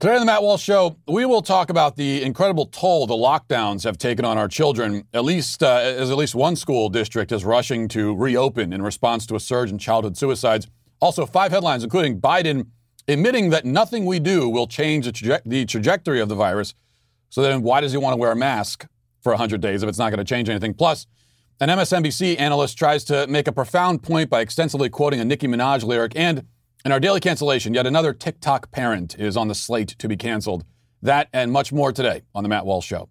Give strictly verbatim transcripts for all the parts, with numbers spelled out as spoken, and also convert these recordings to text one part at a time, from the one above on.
Today on the Matt Walsh Show, we will talk about the incredible toll the lockdowns have taken on our children, at least uh, as at least one school district is rushing to reopen in response to a surge in childhood suicides. Also, five headlines, including Biden admitting that nothing we do will change the, traje- the trajectory of the virus. So then why does he want to wear a mask for one hundred days if it's not going to change anything? Plus, an M S N B C analyst tries to make a profound point by extensively quoting a Nicki Minaj lyric. And in our daily cancellation, yet another TikTok parent is on the slate to be canceled. That and much more today on The Matt Walsh Show.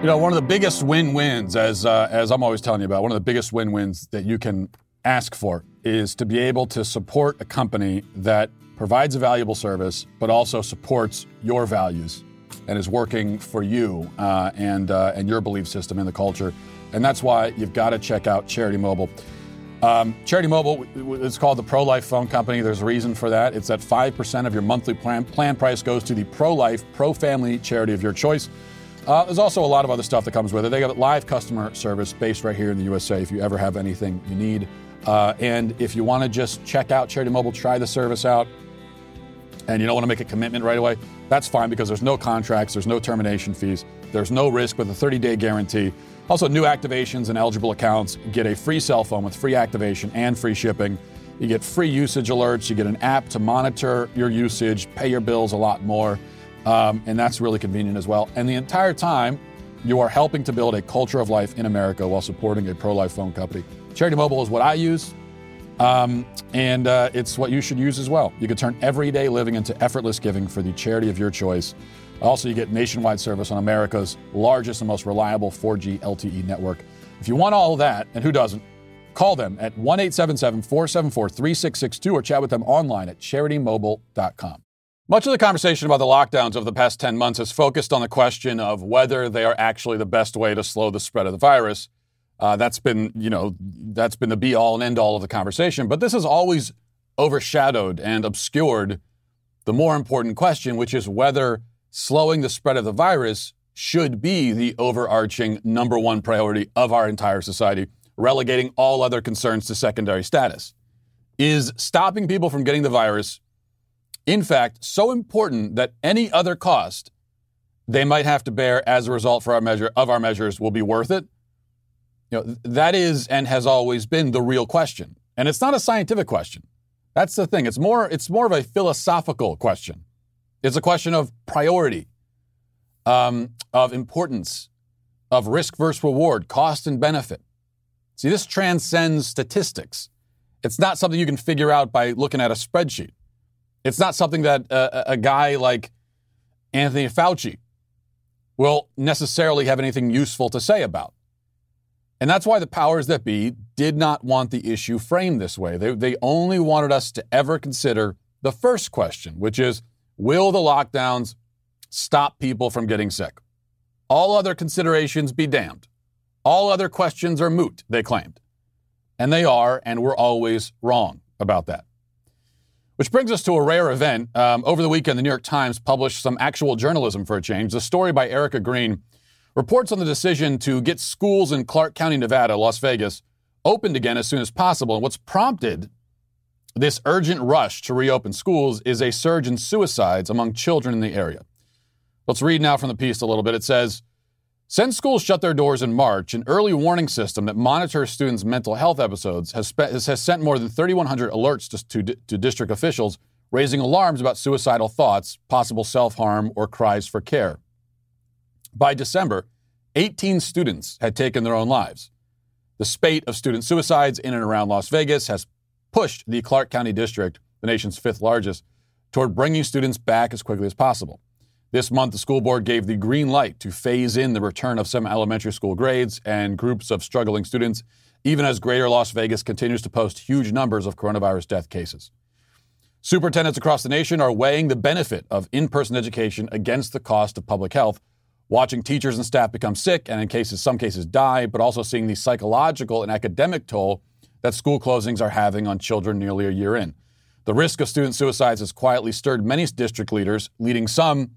You know, one of the biggest win-wins, as uh, as I'm always telling you about, one of the biggest win-wins that you can ask for is to be able to support a company that provides a valuable service, but also supports your values and is working for you uh, and uh, and your belief system in the culture. And that's why you've got to check out Charity Mobile. Um, Charity Mobile, it's called the pro-life phone company. There's a reason for that. It's that five percent of your monthly plan, plan price goes to the pro-life, pro-family charity of your choice. Uh, there's also a lot of other stuff that comes with it. They have live customer service based right here in the U S A if you ever have anything you need. Uh, and if you want to just check out Charity Mobile, try the service out, and you don't want to make a commitment right away, that's fine because there's no contracts, there's no termination fees, there's no risk with a thirty-day guarantee. Also, new activations and eligible accounts get a free cell phone with free activation and free shipping. You get free usage alerts, you get an app to monitor your usage, pay your bills, a lot more, um, and that's really convenient as well. And the entire time, you are helping to build a culture of life in America while supporting a pro-life phone company. Charity Mobile is what I use. Um, and uh, it's what you should use as well. You can turn everyday living into effortless giving for the charity of your choice. Also, you get nationwide service on America's largest and most reliable four G L T E network. If you want all of that, and who doesn't, call them at one eight seven seven, four seven four, three six six two or chat with them online at charity mobile dot com. Much of the conversation about the lockdowns over the past ten months has focused on the question of whether they are actually the best way to slow the spread of the virus. Uh, that's been, you know, that's been the be-all and end-all of the conversation. But this has always overshadowed and obscured the more important question, which is whether slowing the spread of the virus should be the overarching number one priority of our entire society, relegating all other concerns to secondary status. Is stopping people from getting the virus, in fact, so important that any other cost they might have to bear as a result for our measure of our measures will be worth it? You know, that is and has always been the real question. And it's not a scientific question. That's the thing. It's more it's more of a philosophical question. It's a question of priority, um, of importance, of risk versus reward, cost and benefit. See, this transcends statistics. It's not something you can figure out by looking at a spreadsheet. It's not something that uh, a guy like Anthony Fauci will necessarily have anything useful to say about. And that's why the powers that be did not want the issue framed this way. They, they only wanted us to ever consider the first question, which is, will the lockdowns stop people from getting sick? All other considerations be damned. All other questions are moot, they claimed. And they are, and we're always wrong about that. Which brings us to a rare event. Um, over the weekend, the New York Times published some actual journalism for a change. The story by Erica Green reports on the decision to get schools in Clark County, Nevada, Las Vegas, opened again as soon as possible. And what's prompted this urgent rush to reopen schools is a surge in suicides among children in the area. Let's read now from the piece a little bit. It says, since schools shut their doors in March, an early warning system that monitors students' mental health episodes has, spe- has sent more than three thousand one hundred alerts to, to, di- to district officials, raising alarms about suicidal thoughts, possible self-harm, or cries for care. By December, eighteen students had taken their own lives. The spate of student suicides in and around Las Vegas has pushed the Clark County District, the nation's fifth largest, toward bringing students back as quickly as possible. This month, the school board gave the green light to phase in the return of some elementary school grades and groups of struggling students, even as greater Las Vegas continues to post huge numbers of coronavirus death cases. Superintendents across the nation are weighing the benefit of in-person education against the cost of public health, watching teachers and staff become sick and in cases, some cases die, but also seeing the psychological and academic toll that school closings are having on children nearly a year in. The risk of student suicides has quietly stirred many district leaders, leading some,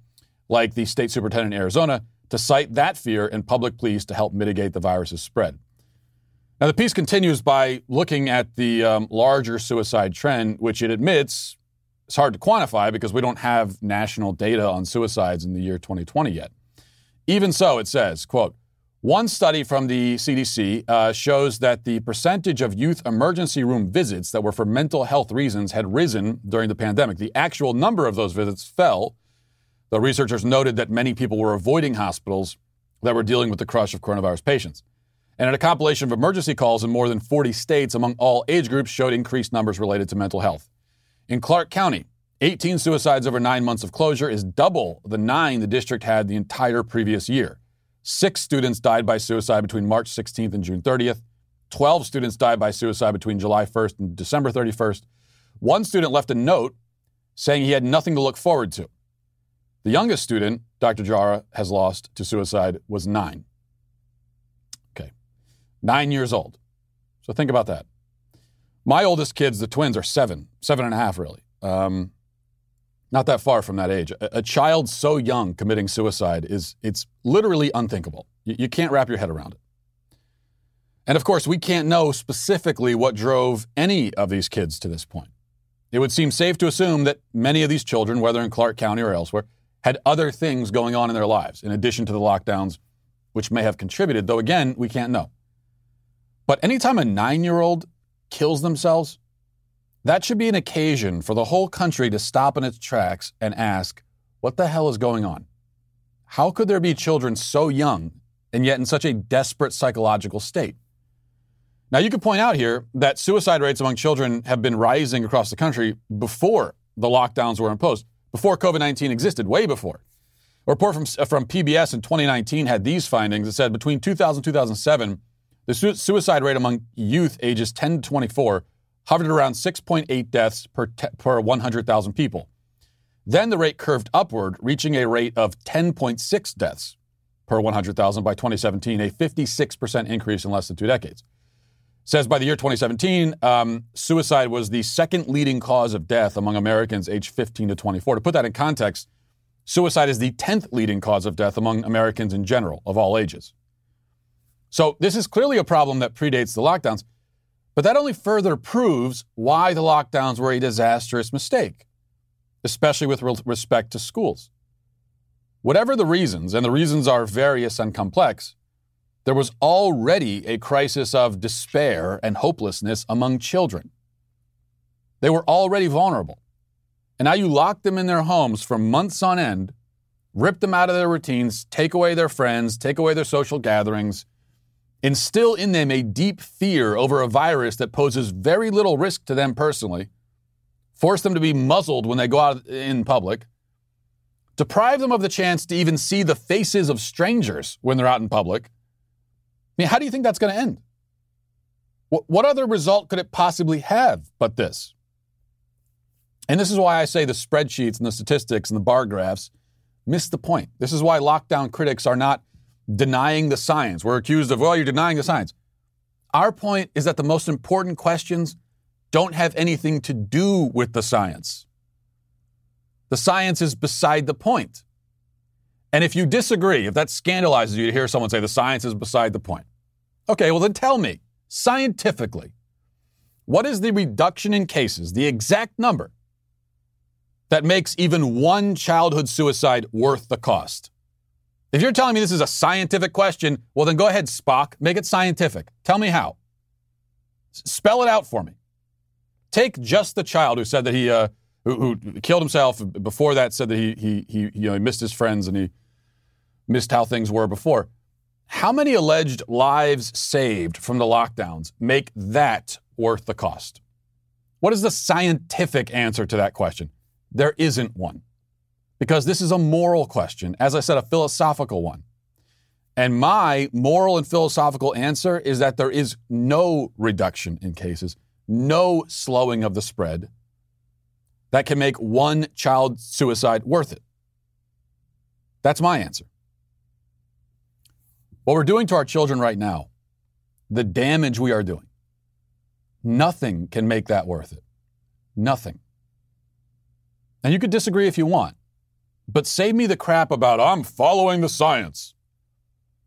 like the state superintendent in Arizona, to cite that fear in public pleas to help mitigate the virus's spread. Now, the piece continues by looking at the um, larger suicide trend, which it admits is hard to quantify because we don't have national data on suicides in the year twenty twenty yet. Even so, it says, quote, one study from the C D C uh, shows that the percentage of youth emergency room visits that were for mental health reasons had risen during the pandemic. The actual number of those visits fell, though researchers noted that many people were avoiding hospitals that were dealing with the crush of coronavirus patients. And at a compilation of emergency calls in more than forty states among all age groups showed increased numbers related to mental health. In Clark County, eighteen suicides over nine months of closure is double the nine the district had the entire previous year. Six students died by suicide between March sixteenth and June thirtieth. twelve students died by suicide between July first and December thirty-first. One student left a note saying he had nothing to look forward to. The youngest student, Doctor Jara, has lost to suicide was nine. Okay. Nine years old. So think about that. My oldest kids, the twins, are seven, seven and a half, really. Um, Not that far from that age. A, a child so young committing suicide is, it's literally unthinkable. You, you can't wrap your head around it. And of course, we can't know specifically what drove any of these kids to this point. It would seem safe to assume that many of these children, whether in Clark County or elsewhere, had other things going on in their lives, in addition to the lockdowns, which may have contributed, though again, we can't know. But anytime a nine-year-old kills themselves, that should be an occasion for the whole country to stop in its tracks and ask, what the hell is going on? How could there be children so young and yet in such a desperate psychological state? Now, you could point out here that suicide rates among children have been rising across the country before the lockdowns were imposed, before COVID nineteen existed, way before. A report from, from P B S in twenty nineteen had these findings. It said between two thousand and two thousand seven, the su- suicide rate among youth ages ten to twenty-four hovered around six point eight deaths per, te- per one hundred thousand people. Then the rate curved upward, reaching a rate of ten point six deaths per one hundred thousand by twenty seventeen, a fifty-six percent increase in less than two decades. It says by the year twenty seventeen, um, suicide was the second leading cause of death among Americans aged fifteen to twenty-four. To put that in context, suicide is the tenth leading cause of death among Americans in general, of all ages. So this is clearly a problem that predates the lockdowns. But that only further proves why the lockdowns were a disastrous mistake, especially with re- respect to schools. Whatever the reasons, and the reasons are various and complex, there was already a crisis of despair and hopelessness among children. They were already vulnerable. And now you lock them in their homes for months on end, rip them out of their routines, take away their friends, take away their social gatherings, instill in them a deep fear over a virus that poses very little risk to them personally, force them to be muzzled when they go out in public, deprive them of the chance to even see the faces of strangers when they're out in public. I mean, how do you think that's going to end? What, what other result could it possibly have but this? And this is why I say the spreadsheets and the statistics and the bar graphs miss the point. This is why lockdown critics are not denying the science. We're accused of, well, you're denying the science. Our point is that the most important questions don't have anything to do with the science. The science is beside the point. And if you disagree, if that scandalizes you to hear someone say the science is beside the point, okay, well then tell me, scientifically, what is the reduction in cases, the exact number, that makes even one childhood suicide worth the cost? If you're telling me this is a scientific question, well, then go ahead, Spock. Make it scientific. Tell me how. S- spell it out for me. Take just the child who said that he, uh, who, who killed himself before that, said that he, he, he, you know, he missed his friends and he missed how things were before. How many alleged lives saved from the lockdowns make that worth the cost? What is the scientific answer to that question? There isn't one. Because this is a moral question, as I said, a philosophical one. And my moral and philosophical answer is that there is no reduction in cases, no slowing of the spread that can make one child suicide worth it. That's my answer. What we're doing to our children right now, the damage we are doing, nothing can make that worth it. Nothing. And you could disagree if you want. But save me the crap about, I'm following the science.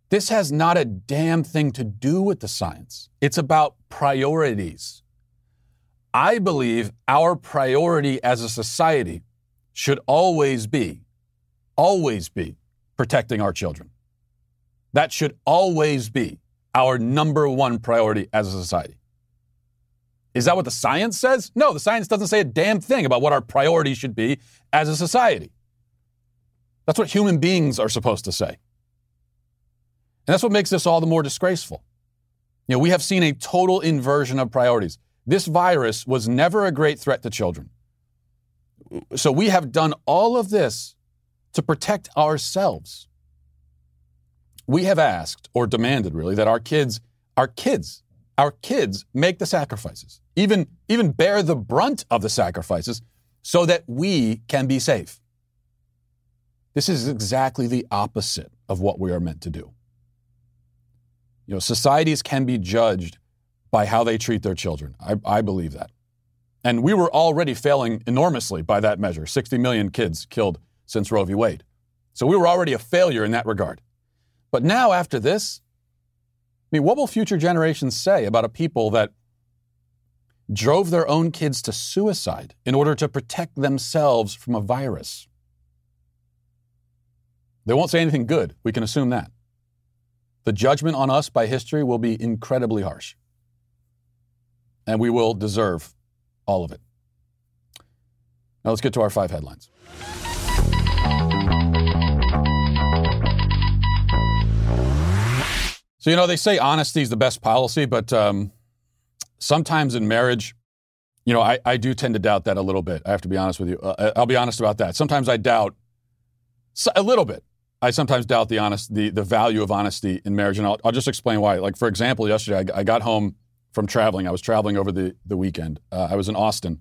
This has not a damn thing to do with the science. It's about priorities. I believe our priority as a society should always be, always be protecting our children. That should always be our number one priority as a society. Is that what the science says? No, the science doesn't say a damn thing about what our priorities should be as a society. That's what human beings are supposed to say. And that's what makes this all the more disgraceful. You know, we have seen a total inversion of priorities. This virus was never a great threat to children. So we have done all of this to protect ourselves. We have asked, or demanded really, that our kids, our kids, our kids make the sacrifices, even, even bear the brunt of the sacrifices so that we can be safe. This is exactly the opposite of what we are meant to do. You know, societies can be judged by how they treat their children. I, I believe that. And we were already failing enormously by that measure. sixty million kids killed since Roe v. Wade. So we were already a failure in that regard. But now after this, I mean, what will future generations say about a people that drove their own kids to suicide in order to protect themselves from a virus? They won't say anything good. We can assume that. The judgment on us by history will be incredibly harsh. And we will deserve all of it. Now let's get to our five headlines. So, you know, they say honesty is the best policy, but um, sometimes in marriage, you know, I, I do tend to doubt that a little bit. I have to be honest with you. Uh, I'll be honest about that. Sometimes I doubt a little bit. I sometimes doubt the honest, the, the value of honesty in marriage. And I'll, I'll just explain why. Like, for example, yesterday I, I got home from traveling. I was traveling over the, the weekend. Uh, I was in Austin,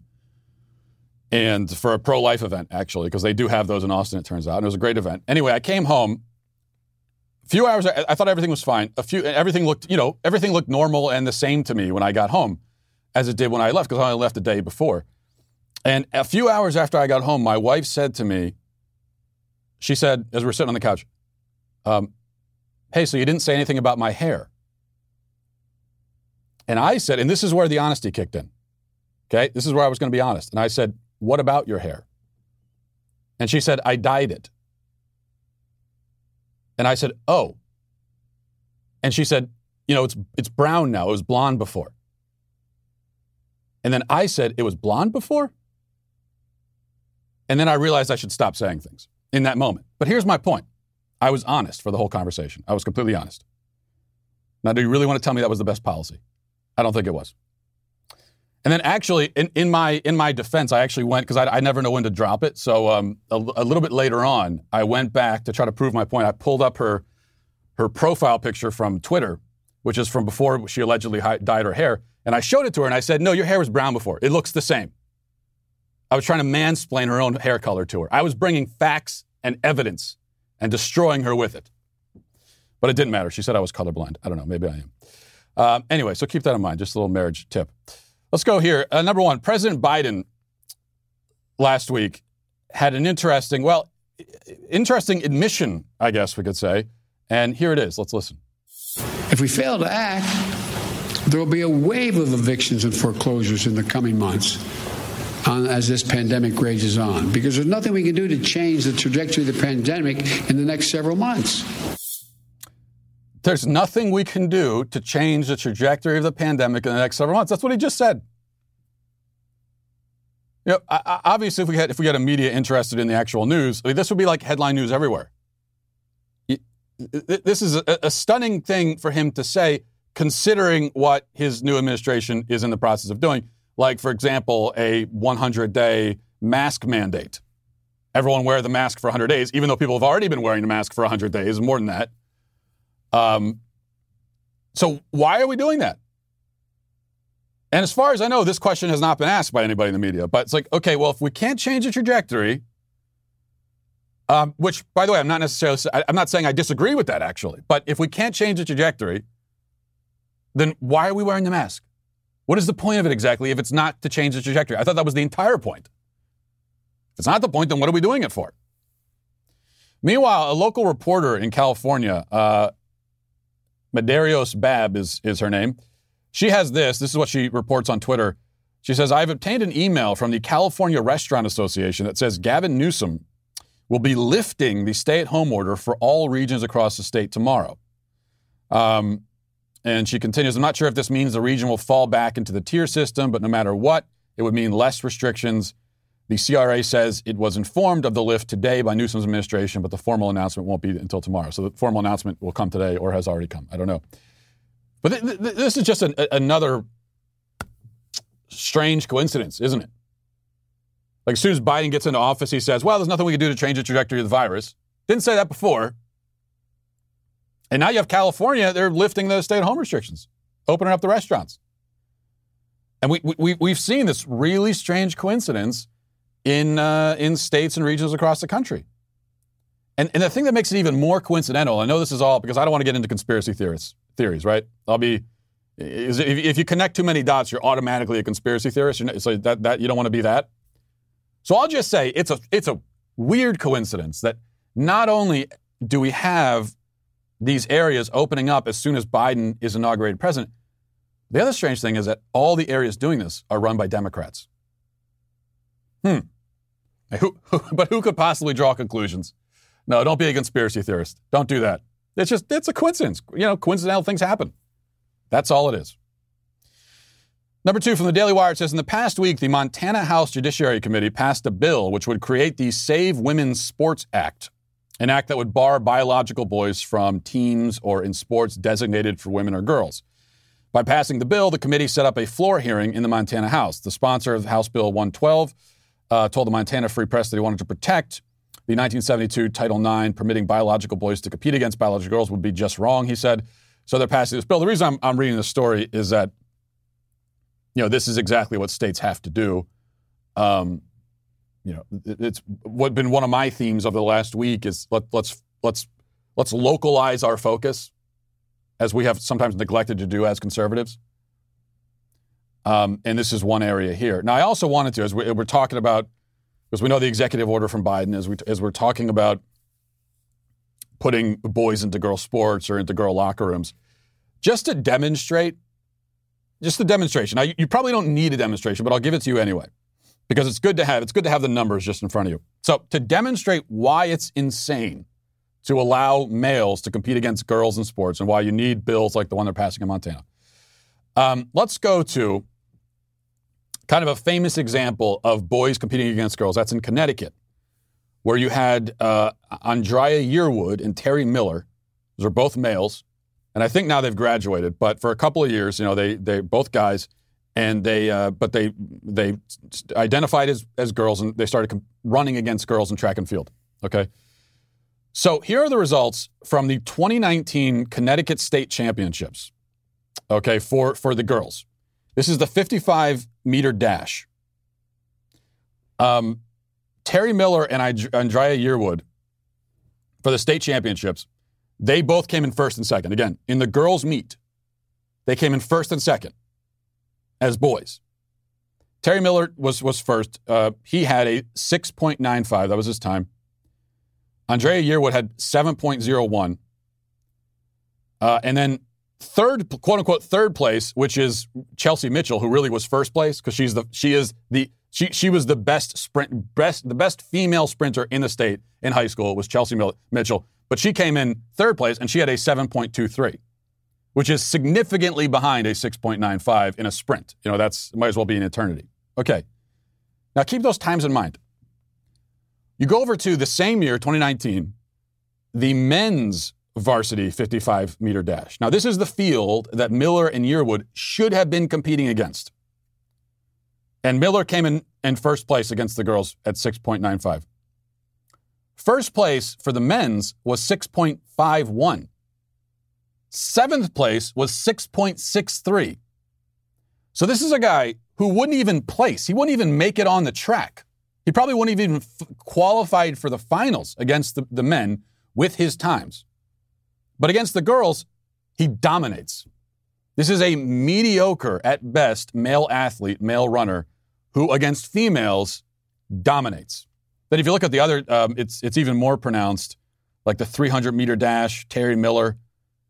and for a pro-life event, actually, because they do have those in Austin, it turns out. And it was a great event. Anyway, I came home. A few hours, I, I thought everything was fine. A few, everything looked, you know, everything looked normal and the same to me when I got home as it did when I left, because I only left the day before. And a few hours after I got home, my wife said to me, she said, as we're sitting on the couch, um, hey, so you didn't say anything about my hair. And I said, and this is where the honesty kicked in. Okay. This is where I was going to be honest. And I said, what about your hair? And she said, I dyed it. And I said, oh. And she said, you know, it's it's brown now. It was blonde before. And then I said, it was blonde before? And then I realized I should stop saying things in that moment. But here's my point. I was honest for the whole conversation. I was completely honest. Now, do you really want to tell me that was the best policy? I don't think it was. And then actually, in, in my in my defense, I actually went, because I, I never know when to drop it. So um, a, a little bit later on, I went back to try to prove my point. I pulled up her her profile picture from Twitter, which is from before she allegedly dyed her hair. And I showed it to her and I said, no, your hair was brown before. It looks the same. I was trying to mansplain her own hair color to her. I was bringing facts and evidence and destroying her with it. But it didn't matter. She said I was colorblind. I don't know. Maybe I am. Um, anyway, so keep that in mind. Just a little marriage tip. Let's go here. Uh, number one, President Biden last week had an interesting, well, interesting admission, I guess we could say. And here it is. Let's listen. If we fail to act, there will be a wave of evictions and foreclosures in the coming months on, as this pandemic rages on, because there's nothing we can do to change the trajectory of the pandemic in the next several months. There's nothing we can do to change the trajectory of the pandemic in the next several months. That's what he just said. You know, obviously, if we had if we had a media interested in the actual news, I mean, this would be like headline news everywhere. This is a, a stunning thing for him to say, considering what his new administration is in the process of doing. Like, for example, a one hundred day mask mandate. Everyone wear the mask for one hundred days, even though people have already been wearing the mask for one hundred days, more than that. Um, so why are we doing that? And as far as I know, this question has not been asked by anybody in the media, but it's like, okay, well, if we can't change the trajectory, um, which by the way, I'm not necessarily, I'm not saying I disagree with that actually, but if we can't change the trajectory, then why are we wearing the mask? What is the point of it exactly if it's not to change the trajectory? I thought that was the entire point. If it's not the point, then what are we doing it for? Meanwhile, a local reporter in California, uh, Madarios Babb is, is her name. She has this. This is what she reports on Twitter. She says, I've obtained an email from the California Restaurant Association that says Gavin Newsom will be lifting the stay-at-home order for all regions across the state tomorrow. Um, and she continues, I'm not sure if this means the region will fall back into the tier system, but no matter what, it would mean less restrictions. The C R A says it was informed of the lift today by Newsom's administration, but the formal announcement won't be until tomorrow. So the formal announcement will come today or has already come. I don't know. But th- th- this is just an, a- another strange coincidence, isn't it? Like as soon as Biden gets into office, he says, well, there's nothing we can do to change the trajectory of the virus. Didn't say that before. And now you have California, they're lifting the stay-at-home restrictions, opening up the restaurants. And we, we, we've seen this really strange coincidence in uh, in states and regions across the country. And, and the thing that makes it even more coincidental, I know this is all because I don't want to get into conspiracy theorists, theories, right? I'll be, if, if you connect too many dots, you're automatically a conspiracy theorist. You're not, so that, that you don't want to be that. So I'll just say it's a it's a weird coincidence that not only do we have these areas opening up as soon as Biden is inaugurated president, the other strange thing is that all the areas doing this are run by Democrats. Hmm. Who, who, but who could possibly draw conclusions? No, don't be a conspiracy theorist. Don't do that. It's just, it's a coincidence. You know, coincidental things happen. That's all it is. Number two from the Daily Wire, it says, in the past week, the Montana House Judiciary Committee passed a bill which would create the Save Women's Sports Act, an act that would bar biological boys from teams or in sports designated for women or girls. By passing the bill, the committee set up a floor hearing in the Montana House. The sponsor of House Bill one twelve uh, told the Montana Free Press that he wanted to protect the nineteen seventy-two Title nine, permitting biological boys to compete against biological girls would be just wrong, he said. So they're passing this bill. The reason I'm, I'm reading this story is that, you know, this is exactly what states have to do. Um, you know, it's what been one of my themes over the last week is let, let's let's let's localize our focus, as we have sometimes neglected to do as conservatives. Um, and this is one area here. Now, I also wanted to, as we, we're talking about, because we know the executive order from Biden, as we as we're talking about putting boys into girl sports or into girl locker rooms, just to demonstrate. Just the demonstration. Now, you, you probably don't need a demonstration, but I'll give it to you anyway, because it's good to have. It's good to have the numbers just in front of you. So to demonstrate why it's insane to allow males to compete against girls in sports and why you need bills like the one they're passing in Montana. Um, let's go to kind of a famous example of boys competing against girls. That's in Connecticut, where you had uh, Andraya Yearwood and Terry Miller. Those are both males. And I think now they've graduated, but for a couple of years, you know, they they both guys, and they uh, but they they identified as as girls, and they started comp- running against girls in track and field. Okay, so here are the results from the twenty nineteen Connecticut State Championships. Okay, for for the girls, this is the fifty-five meter dash. Um, Terry Miller and I, Andraya Yearwood for the state championships. They both came in first and second. Again, in the girls' meet, they came in first and second as boys. Terry Miller was was first. Uh, he had a six point nine five. That was his time. Andraya Yearwood had seven point oh one. Uh, and then third, quote-unquote, third place, which is Chelsea Mitchell, who really was first place because she's the she is the she she was the best sprint best the best female sprinter in the state in high school was Chelsea Mil- Mitchell. But she came in third place, and she had a seven point two three, which is significantly behind a six point nine five in a sprint. You know, that's might as well be an eternity. Okay. Now, keep those times in mind. You go over to the same year, twenty nineteen, the men's varsity fifty-five meter dash. Now, this is the field that Miller and Yearwood should have been competing against. And Miller came in, in first place against the girls at six point nine five. First place for the men's was six point five one. Seventh place was six point six three. So this is a guy who wouldn't even place. He wouldn't even make it on the track. He probably wouldn't have even f- qualified for the finals against the, the men with his times. But against the girls, he dominates. This is a mediocre, at best, male athlete, male runner, who against females dominates. Then if you look at the other, um, it's it's even more pronounced, like the three hundred meter dash, Terry Miller.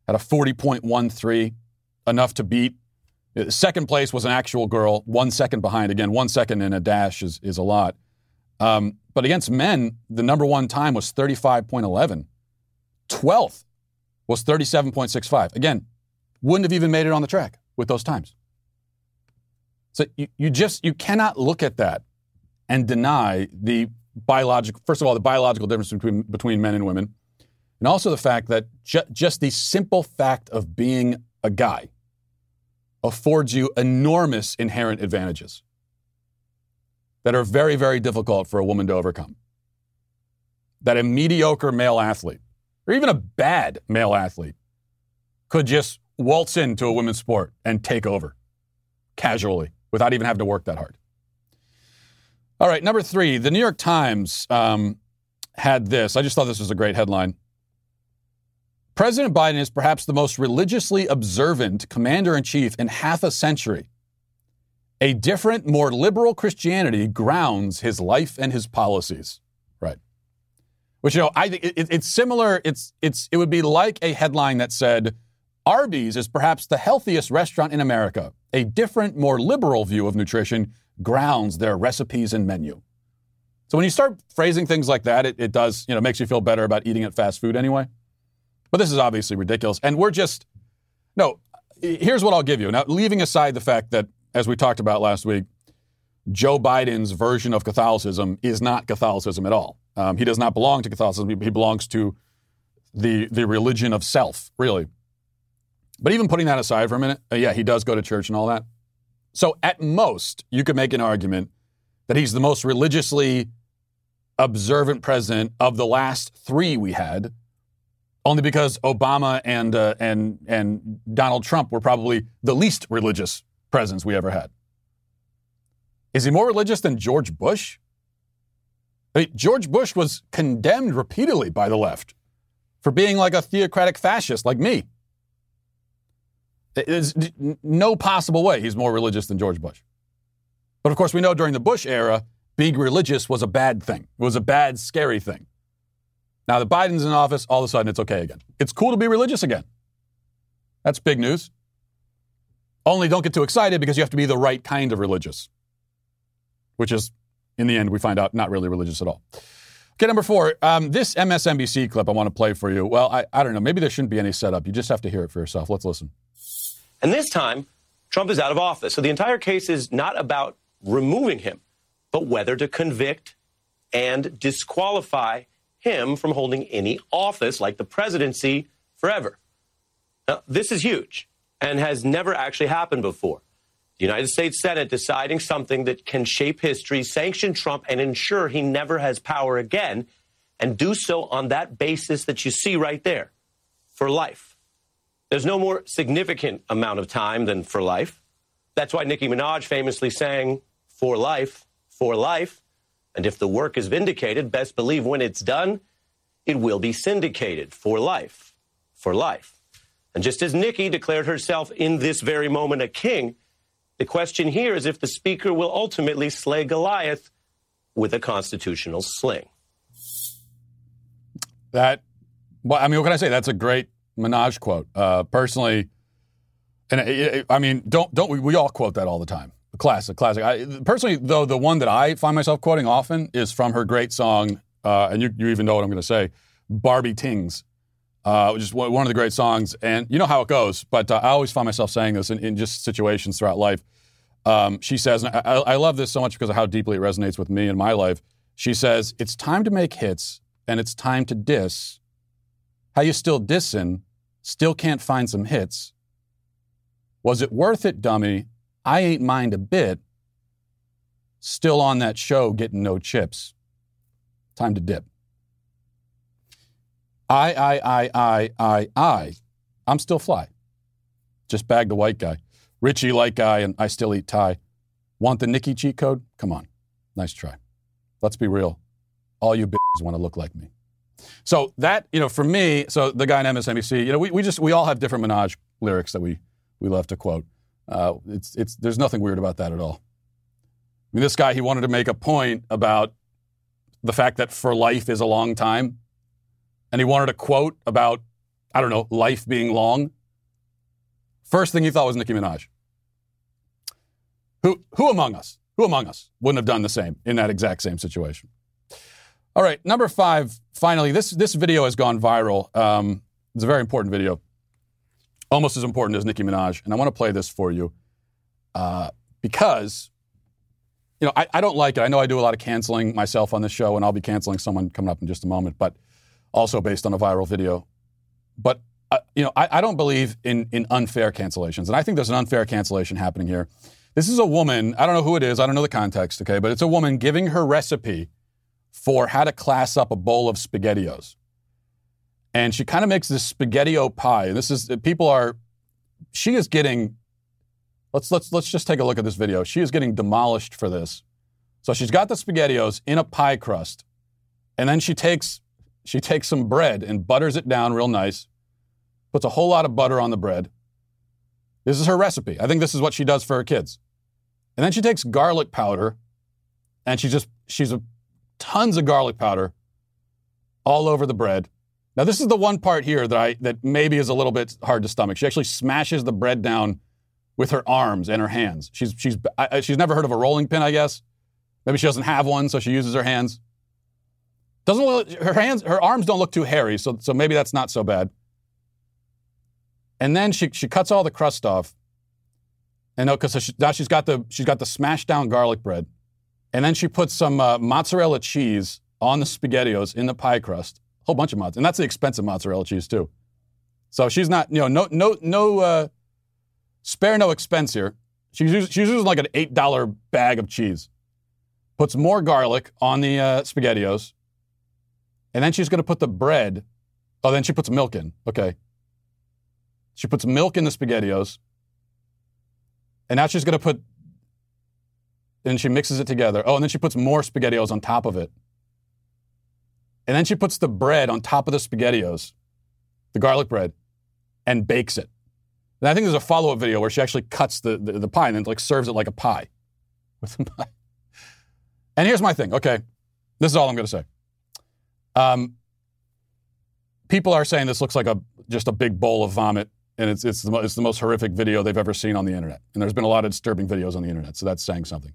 had a forty point one three, enough to beat. Second place was an actual girl, one second behind. Again, one second in a dash is, is a lot. Um, but against men, the number one time was thirty-five point one one. twelfth was thirty-seven point six five. Again, wouldn't have even made it on the track with those times. So you, you just, you cannot look at that and deny the biological, first of all, the biological difference between, between men and women, and also the fact that ju- just the simple fact of being a guy affords you enormous inherent advantages that are very, very difficult for a woman to overcome. That a mediocre male athlete, or even a bad male athlete, could just waltz into a women's sport and take over casually without even having to work that hard. All right, number three, the New York Times um, had this. I just thought this was a great headline. President Biden is perhaps the most religiously observant commander-in-chief in half a century. A different, more liberal Christianity grounds his life and his policies. Right. Which, you know, I think it, it's similar. It's it's it would be like a headline that said, Arby's is perhaps the healthiest restaurant in America. A different, more liberal view of nutrition grounds their recipes and menu. So when you start phrasing things like that, it, it does, you know, makes you feel better about eating at fast food anyway. But this is obviously ridiculous. And we're just, no, here's what I'll give you. Now, leaving aside the fact that, as we talked about last week, Joe Biden's version of Catholicism is not Catholicism at all. Um, he does not belong to Catholicism. He belongs to the the religion of self, really. But even putting that aside for a minute, uh, yeah, he does go to church and all that. So at most, you could make an argument that he's the most religiously observant president of the last three we had, only because Obama and uh, and and Donald Trump were probably the least religious presidents we ever had. Is he more religious than George Bush? I mean, George Bush was condemned repeatedly by the left for being like a theocratic fascist like me. There's no possible way he's more religious than George Bush. But of course, we know during the Bush era, being religious was a bad thing. It was a bad, scary thing. Now that Biden's in office, all of a sudden it's okay again. It's cool to be religious again. That's big news. Only don't get too excited, because you have to be the right kind of religious, which is, in the end, we find out, not really religious at all. Okay, number four, um, this M S N B C clip I want to play for you. Well, I, I don't know. Maybe there shouldn't be any setup. You just have to hear it for yourself. Let's listen. And this time, Trump is out of office. So the entire case is not about removing him, but whether to convict and disqualify him from holding any office, like the presidency, forever. Now, this is huge and has never actually happened before. The United States Senate deciding something that can shape history, sanction Trump, and ensure he never has power again, and do so on that basis that you see right there, for life. There's no more significant amount of time than for life. That's why Nicki Minaj famously sang, "For life, for life." And if the work is vindicated, best believe when it's done, it will be syndicated for life, for life. And just as Nicki declared herself in this very moment a king, the question here is if the speaker will ultimately slay Goliath with a constitutional sling. That, well, I mean, what can I say? That's a great Minaj quote. Uh, personally, and it, it, I mean, don't don't we, we all quote that all the time. Classic, classic. I, personally, though, the one that I find myself quoting often is from her great song, uh, and you, you even know what I'm going to say, Barbie Tings, uh, which is one of the great songs. And you know how it goes, but uh, I always find myself saying this in, in just situations throughout life. Um, she says, and I, I love this so much because of how deeply it resonates with me in my life. She says, it's time to make hits and it's time to diss. How you still dissin', still can't find some hits. Was it worth it, dummy? I ain't mind a bit. Still on that show, getting no chips. Time to dip. I, I, I, I, I, I. I'm still fly. Just bagged the white guy. Richie light guy, and I still eat Thai. Want the Nikki cheat code? Come on. Nice try. Let's be real. All you bitches want to look like me. So that, you know, for me, so the guy in M S N B C, you know, we, we just, we all have different Minaj lyrics that we, we love to quote. Uh, it's, it's, there's nothing weird about that at all. I mean, this guy, he wanted to make a point about the fact that for life is a long time. And he wanted a quote about I don't know, life being long. First thing he thought was Nicki Minaj. Who, who among us, who among us wouldn't have done the same in that exact same situation? All right, number five, finally, this, this video has gone viral. Um, it's a very important video, almost as important as Nicki Minaj. And I want to play this for you uh, because, you know, I, I don't like it. I know I do a lot of canceling myself on this show, and I'll be canceling someone coming up in just a moment, but also based on a viral video. But, uh, you know, I, I don't believe in, in unfair cancellations. And I think there's an unfair cancellation happening here. This is a woman. I don't know who it is. I don't know the context, okay? But it's a woman giving her recipe for how to class up a bowl of SpaghettiOs. And she kind of makes this SpaghettiO pie. This is, people are, she is getting, let's, let's, let's just take a look at this video. She is getting demolished for this. So she's got the SpaghettiOs in a pie crust. And then she takes, she takes some bread and butters it down real nice. Puts a whole lot of butter on the bread. This is her recipe. I think this is what she does for her kids. And then she takes garlic powder, and she just, she's a, tons of garlic powder all over the bread. Now, this is the one part here that I, that maybe is a little bit hard to stomach. She actually smashes the bread down with her arms and her hands. She's, she's, I, she's never heard of a rolling pin, I guess. Maybe she doesn't have one, so she uses her hands. Doesn't look, her hands, her arms don't look too hairy, so, so maybe that's not so bad. And then she, she cuts all the crust off. And no, because she, now she's got the, she's got the smashed down garlic bread. And then she puts some uh, mozzarella cheese on the SpaghettiOs in the pie crust. A whole bunch of mozzarella. And that's the expensive mozzarella cheese too. So she's not, you know, no, no, no, uh, spare no expense here. She's using, she's using like an eight dollar bag of cheese. Puts more garlic on the uh, SpaghettiOs. And then she's going to put the bread. Oh, then she puts milk in. Okay. She puts milk in the SpaghettiOs, and now she's going to put, and she mixes it together. Oh, and then she puts more SpaghettiOs on top of it. And then she puts the bread on top of the SpaghettiOs, the garlic bread, and bakes it. And I think there's a follow-up video where she actually cuts the, the, the pie and then like serves it like a pie. With the pie. And here's my thing, okay? This is all I'm going to say. Um, people are saying this looks like a just a big bowl of vomit. And it's it's the, mo- it's the most horrific video they've ever seen on the internet. And there's been a lot of disturbing videos on the internet, so that's saying something.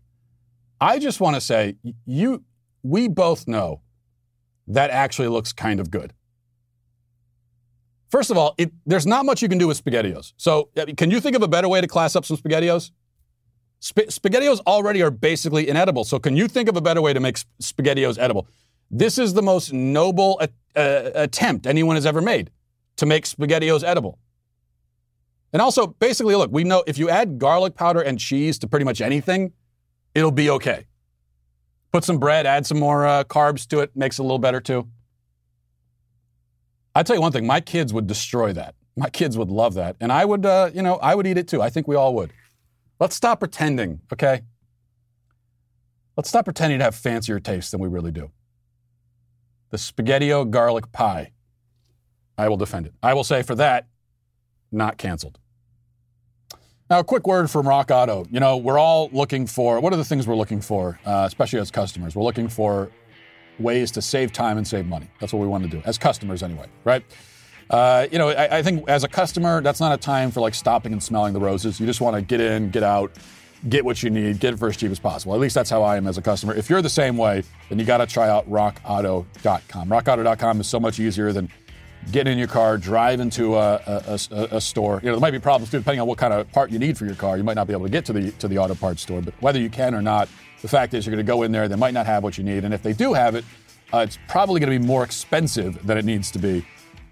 I just want to say, you, we both know that actually looks kind of good. First of all, it, there's not much you can do with SpaghettiOs. So I mean, can you think of a better way to class up some SpaghettiOs? Sp- SpaghettiOs already are basically inedible. So can you think of a better way to make sp- SpaghettiOs edible? This is the most noble a- uh, attempt anyone has ever made to make SpaghettiOs edible. And also, basically, look, we know if you add garlic powder and cheese to pretty much anything, it'll be okay. Put some bread, add some more uh, carbs to it, makes it a little better too. I tell you one thing, my kids would destroy that. My kids would love that. And I would, uh, you know, I would eat it too. I think we all would. Let's stop pretending, okay? Let's stop pretending to have fancier tastes than we really do. The SpaghettiO garlic pie. I will defend it. I will say for that, not canceled. Now, a quick word from Rock Auto. You know, we're all looking for, what are the things we're looking for, uh, especially as customers? We're looking for ways to save time and save money. That's what we want to do, as customers anyway, right? Uh, you know, I, I think as a customer, that's not a time for like stopping and smelling the roses. You just want to get in, get out, get what you need, get it for as cheap as possible. At least that's how I am as a customer. If you're the same way, then you got to try out rock auto dot com. rock auto dot com is so much easier than get in your car, drive into a, a, a, a store. You know, there might be problems too, depending on what kind of part you need for your car. You might not be able to get to the to the auto parts store, but whether you can or not, the fact is you're going to go in there, they might not have what you need. And if they do have it, uh, it's probably going to be more expensive than it needs to be.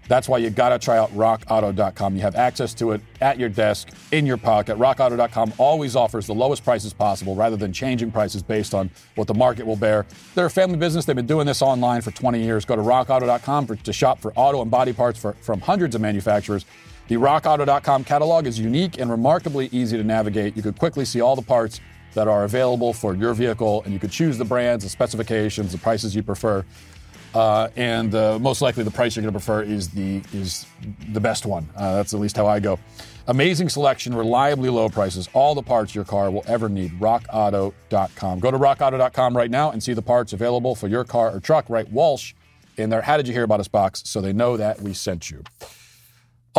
That's why you got to try out rock auto dot com. You have access to it at your desk, in your pocket. rock auto dot com always offers the lowest prices possible rather than changing prices based on what the market will bear. They're a family business. They've been doing this online for twenty years. Go to rock auto dot com for, to shop for auto and body parts for, from hundreds of manufacturers. The rock auto dot com catalog is unique and remarkably easy to navigate. You can quickly see all the parts that are available for your vehicle, and you can choose the brands, the specifications, the prices you prefer. Uh, and uh, most likely the price you're going to prefer is the is the best one. Uh, that's at least how I go. Amazing selection, reliably low prices, all the parts your car will ever need. rock auto dot com. Go to rock auto dot com right now and see the parts available for your car or truck. Write Walsh in their How Did You Hear About Us box so they know that we sent you.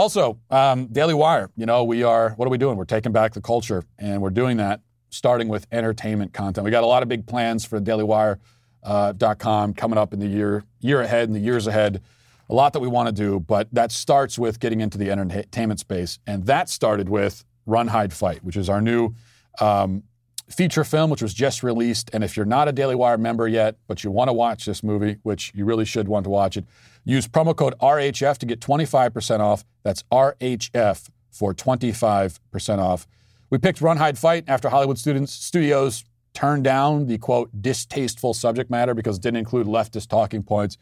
Also, um, Daily Wire, you know, we are, what are we doing? We're taking back the culture, and we're doing that starting with entertainment content. We got a lot of big plans for daily wire dot com uh, coming up in the year, year ahead and the years ahead. A lot that we want to do, but that starts with getting into the entertainment space. And that started with Run, Hide, Fight, which is our new um, feature film, which was just released. And if you're not a Daily Wire member yet, but you want to watch this movie, which you really should want to watch it, use promo code R H F to get twenty-five percent off. That's R H F for twenty-five percent off. We picked Run, Hide, Fight after Hollywood students, studios turned down the, quote, distasteful subject matter because it didn't include leftist talking points.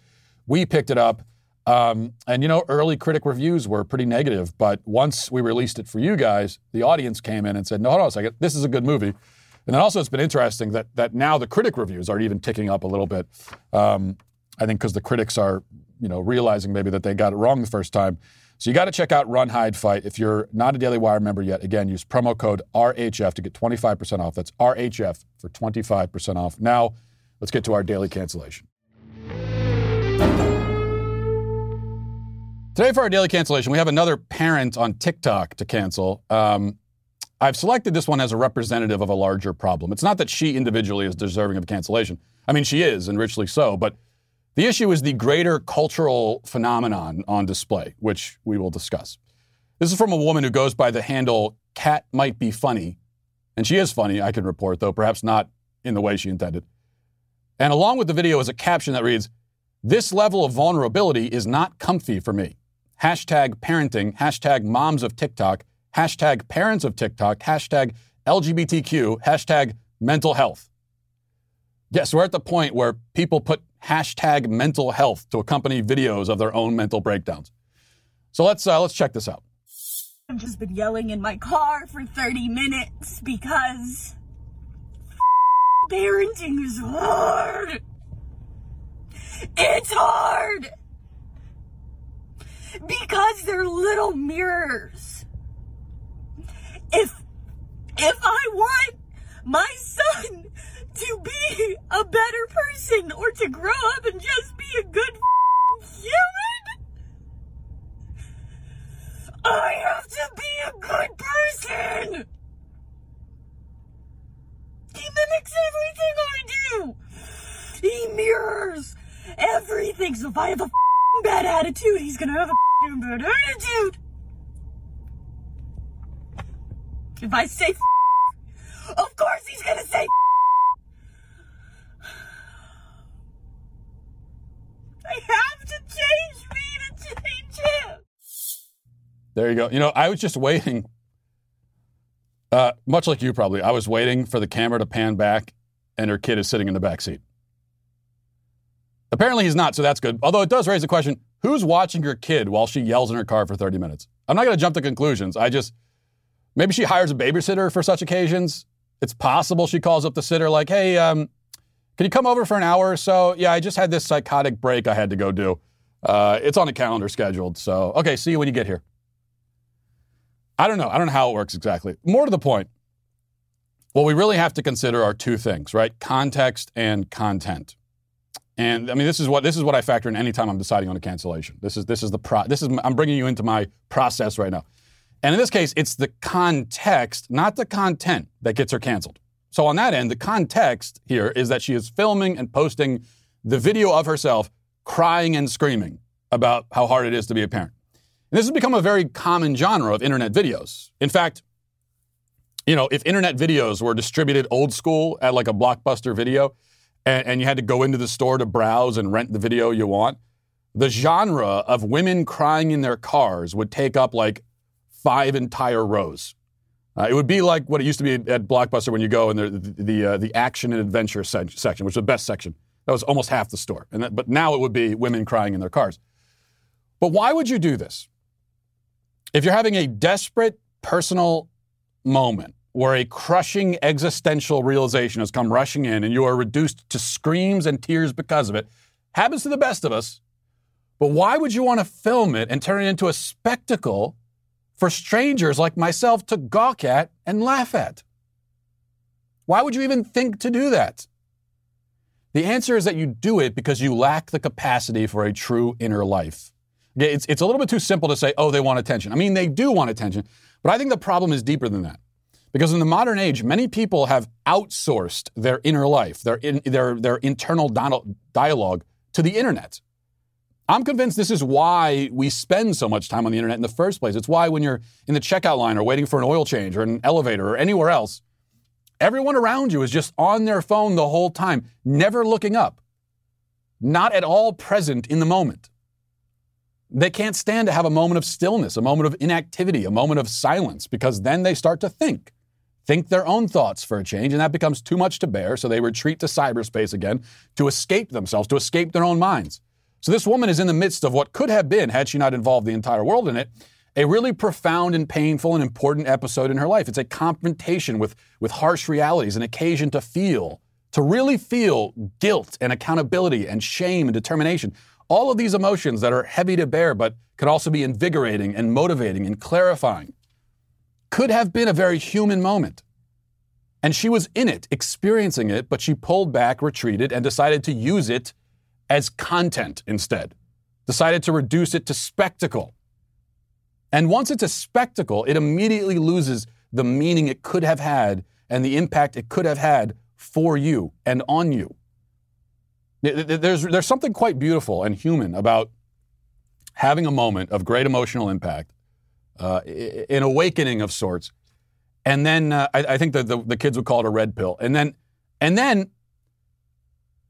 We picked it up. Um, and, you know, early critic reviews were pretty negative. But once we released it for you guys, the audience came in and said, no, hold on a second, this is a good movie. And then also it's been interesting that that now the critic reviews are even ticking up a little bit. Um, I think because the critics are, you know, realizing maybe that they got it wrong the first time. So you got to check out Run, Hide, Fight. If you're not a Daily Wire member yet, again, use promo code R H F to get twenty-five percent off. That's R H F for twenty-five percent off. Now, let's get to our daily cancellation. Today for our daily cancellation, we have another parent on TikTok to cancel. Um, I've selected this one as a representative of a larger problem. It's not that she individually is deserving of cancellation. I mean, she is, and richly so. But the issue is the greater cultural phenomenon on display, which we will discuss. This is from a woman who goes by the handle Cat Might Be Funny. And she is funny, I can report, though perhaps not in the way she intended. And along with the video is a caption that reads, "This level of vulnerability is not comfy for me. Hashtag parenting, hashtag moms of TikTok, hashtag parents of TikTok, hashtag L G B T Q, hashtag mental health." Yes, we're at the point where people put hashtag mental health to accompany videos of their own mental breakdowns. So let's uh, let's check this out. "I've just been yelling in my car for thirty minutes because f- parenting is hard. It's hard. Because they're little mirrors. If, if I want my son to be a better person or to grow up and just be a good f- human, I have to be a good person. He mimics everything I do. He mirrors everything. So if I have a f- bad attitude, he's gonna have a f***ing bad attitude. If I say f***, of course he's gonna say f***. I have to change me to change him." There you go. You know, I was just waiting, uh, much like you probably, I was waiting for the camera to pan back and her kid is sitting in the back seat. Apparently he's not, so that's good. Although it does raise the question, who's watching your kid while she yells in her car for thirty minutes? I'm not going to jump to conclusions. I just, maybe she hires a babysitter for such occasions. It's possible she calls up the sitter like, "Hey, um, can you come over for an hour or so? Yeah, I just had this psychotic break I had to go do. Uh, it's on the calendar scheduled, so okay, see you when you get here." I don't know. I don't know how it works exactly. More to the point, what we really have to consider are two things, right? Context and content. And I mean, this is what this is what I factor in anytime I'm deciding on a cancellation. This is this is the pro. This is I'm bringing you into my process right now. And in this case, it's the context, not the content, that gets her canceled. So on that end, the context here is that she is filming and posting the video of herself crying and screaming about how hard it is to be a parent. And this has become a very common genre of internet videos. In fact, you know, if internet videos were distributed old school at like a Blockbuster video, and you had to go into the store to browse and rent the video you want, the genre of women crying in their cars would take up like five entire rows. Uh, it would be like what it used to be at Blockbuster when you go in the the, uh, the action and adventure se- section, which was the best section. That was almost half the store. And that, but now it would be women crying in their cars. But why would you do this? If you're having a desperate personal moment where a crushing existential realization has come rushing in and you are reduced to screams and tears because of it. Happens to the best of us, but why would you want to film it and turn it into a spectacle for strangers like myself to gawk at and laugh at? Why would you even think to do that? The answer is that you do it because you lack the capacity for a true inner life. It's, it's a little bit too simple to say, oh, they want attention. I mean, they do want attention, but I think the problem is deeper than that. Because in the modern age, many people have outsourced their inner life, their in, their their internal dialogue to the internet. I'm convinced this is why we spend so much time on the internet in the first place. It's why when you're in the checkout line or waiting for an oil change or an elevator or anywhere else, everyone around you is just on their phone the whole time, never looking up, not at all present in the moment. They can't stand to have a moment of stillness, a moment of inactivity, a moment of silence, because then they start to think. Think their own thoughts for a change, and that becomes too much to bear, so they retreat to cyberspace again to escape themselves, to escape their own minds. So this woman is in the midst of what could have been, had she not involved the entire world in it, a really profound and painful and important episode in her life. It's a confrontation with, with harsh realities, an occasion to feel, to really feel guilt and accountability and shame and determination. All of these emotions that are heavy to bear, but can also be invigorating and motivating and clarifying. Could have been a very human moment. And she was in it, experiencing it, but she pulled back, retreated, and decided to use it as content instead. Decided to reduce it to spectacle. And once it's a spectacle, it immediately loses the meaning it could have had and the impact it could have had for you and on you. There's, there's something quite beautiful and human about having a moment of great emotional impact, Uh, an awakening of sorts. And then uh, I, I think that the, the kids would call it a red pill. And then and then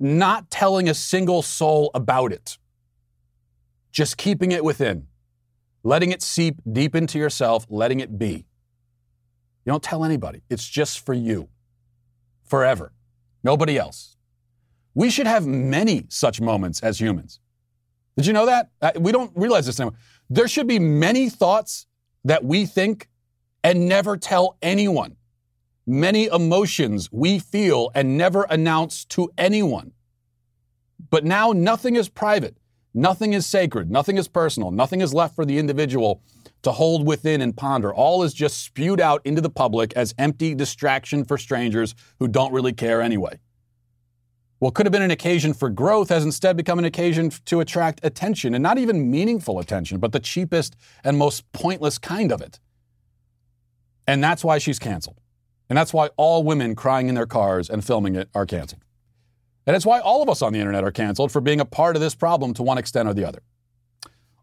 not telling a single soul about it. Just keeping it within. Letting it seep deep into yourself. Letting it be. You don't tell anybody. It's just for you. Forever. Nobody else. We should have many such moments as humans. Did you know that? Uh, we don't realize this anymore. There should be many thoughts that we think and never tell anyone. Many emotions we feel and never announce to anyone. But now nothing is private. Nothing is sacred. Nothing is personal. Nothing is left for the individual to hold within and ponder. All is just spewed out into the public as empty distraction for strangers who don't really care anyway. What could have been an occasion for growth has instead become an occasion to attract attention, and not even meaningful attention, but the cheapest and most pointless kind of it. And that's why she's canceled. And that's why all women crying in their cars and filming it are canceled. And it's why all of us on the internet are canceled for being a part of this problem to one extent or the other.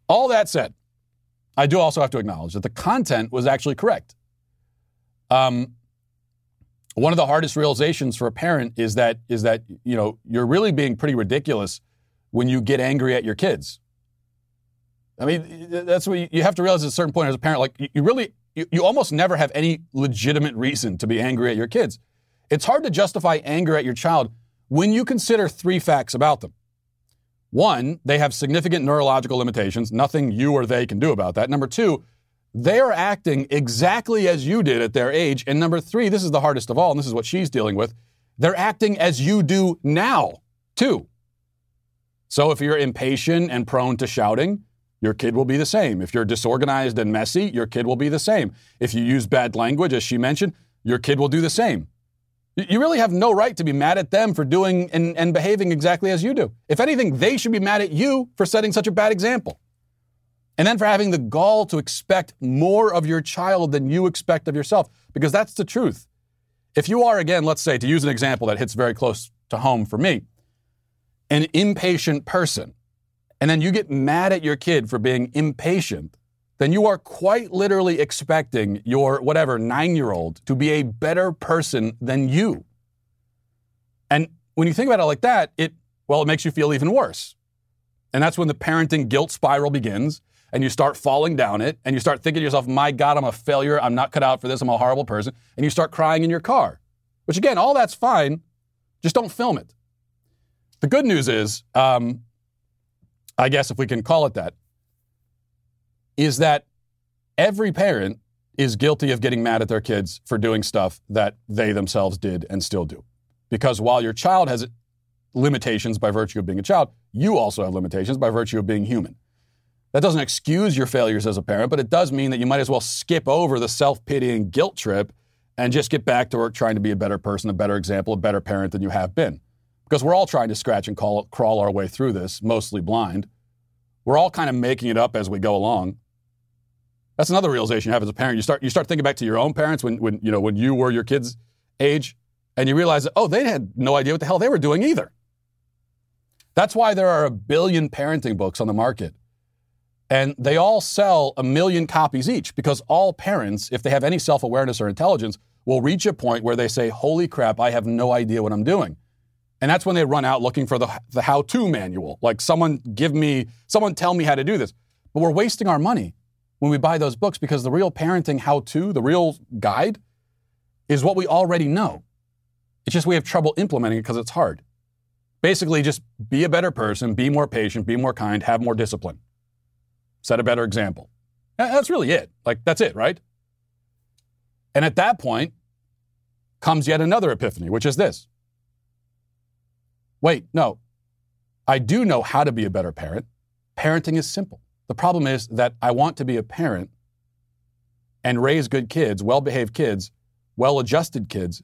All that said, I do also have to acknowledge that the content was actually correct. Um... One of the hardest realizations for a parent is that is that, you know, you're really being pretty ridiculous when you get angry at your kids. I mean, that's what you, you have to realize at a certain point as a parent, like you, you really, you, you almost never have any legitimate reason to be angry at your kids. It's hard to justify anger at your child when you consider three facts about them. One, they have significant neurological limitations. Nothing you or they can do about that. Number two, they are acting exactly as you did at their age. And number three, this is the hardest of all, and this is what she's dealing with. They're acting as you do now, too. So if you're impatient and prone to shouting, your kid will be the same. If you're disorganized and messy, your kid will be the same. If you use bad language, as she mentioned, your kid will do the same. You really have no right to be mad at them for doing and, and behaving exactly as you do. If anything, they should be mad at you for setting such a bad example. And then for having the gall to expect more of your child than you expect of yourself, because that's the truth. If you are, again, let's say, to use an example that hits very close to home for me, an impatient person, and then you get mad at your kid for being impatient, then you are quite literally expecting your, whatever, nine-year-old to be a better person than you. And when you think about it like that, it, well, it makes you feel even worse. And that's when the parenting guilt spiral begins. And you start falling down it, and you start thinking to yourself, my God, I'm a failure. I'm not cut out for this. I'm a horrible person. And you start crying in your car, which, again, all that's fine. Just don't film it. The good news is, um, I guess if we can call it that, is that every parent is guilty of getting mad at their kids for doing stuff that they themselves did and still do. Because while your child has limitations by virtue of being a child, you also have limitations by virtue of being human. That doesn't excuse your failures as a parent, but it does mean that you might as well skip over the self-pitying guilt trip and just get back to work trying to be a better person, a better example, a better parent than you have been. Because we're all trying to scratch and call, crawl our way through this, mostly blind. We're all kind of making it up as we go along. That's another realization you have as a parent. You start you start thinking back to your own parents when, when you know when you were your kids' age, and you realize that, oh, they had no idea what the hell they were doing either. That's why there are a billion parenting books on the market. And they all sell a million copies each because all parents, if they have any self-awareness or intelligence, will reach a point where they say, holy crap, I have no idea what I'm doing. And that's when they run out looking for the, the how-to manual. Like someone give me, someone tell me how to do this. But we're wasting our money when we buy those books because the real parenting how-to, the real guide, is what we already know. It's just we have trouble implementing it because it's hard. Basically, just be a better person, be more patient, be more kind, have more discipline. Set a better example. That's really it. Like, that's it, right? And at that point comes yet another epiphany, which is this. Wait, no. I do know how to be a better parent. Parenting is simple. The problem is that I want to be a parent and raise good kids, well-behaved kids, well-adjusted kids,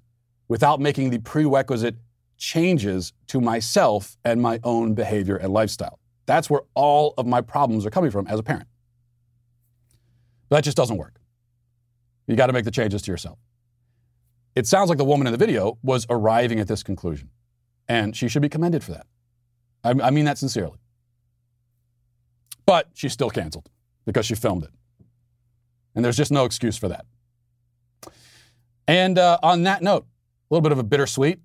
without making the prerequisite changes to myself and my own behavior and lifestyle. That's where all of my problems are coming from as a parent. But that just doesn't work. You got to make the changes to yourself. It sounds like the woman in the video was arriving at this conclusion, and she should be commended for that. I, I mean that sincerely. But she's still canceled because she filmed it. And there's just no excuse for that. And uh, on that note, a little bit of a bittersweet,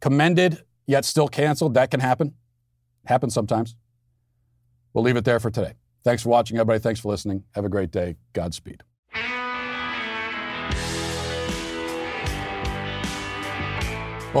commended yet still canceled. That can happen. Happens sometimes. We'll leave it there for today. Thanks for watching, everybody. Thanks for listening. Have a great day. Godspeed. Well,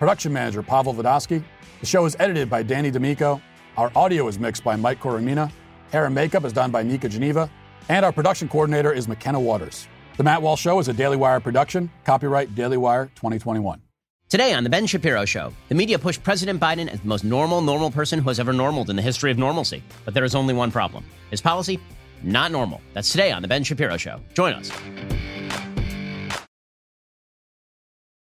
Production manager Pavel Vodosky. The show is edited by Danny D'Amico. Our audio is mixed by Mike Coromina. Hair and makeup is done by Nika Geneva. And our production coordinator is McKenna Waters. The Matt Walsh Show is a Daily Wire production. Copyright Daily Wire twenty twenty-one. Today on The Ben Shapiro Show, the media pushed President Biden as the most normal, normal person who has ever normaled in the history of normalcy. But there is only one problem. His policy, not normal. That's today on The Ben Shapiro Show. Join us.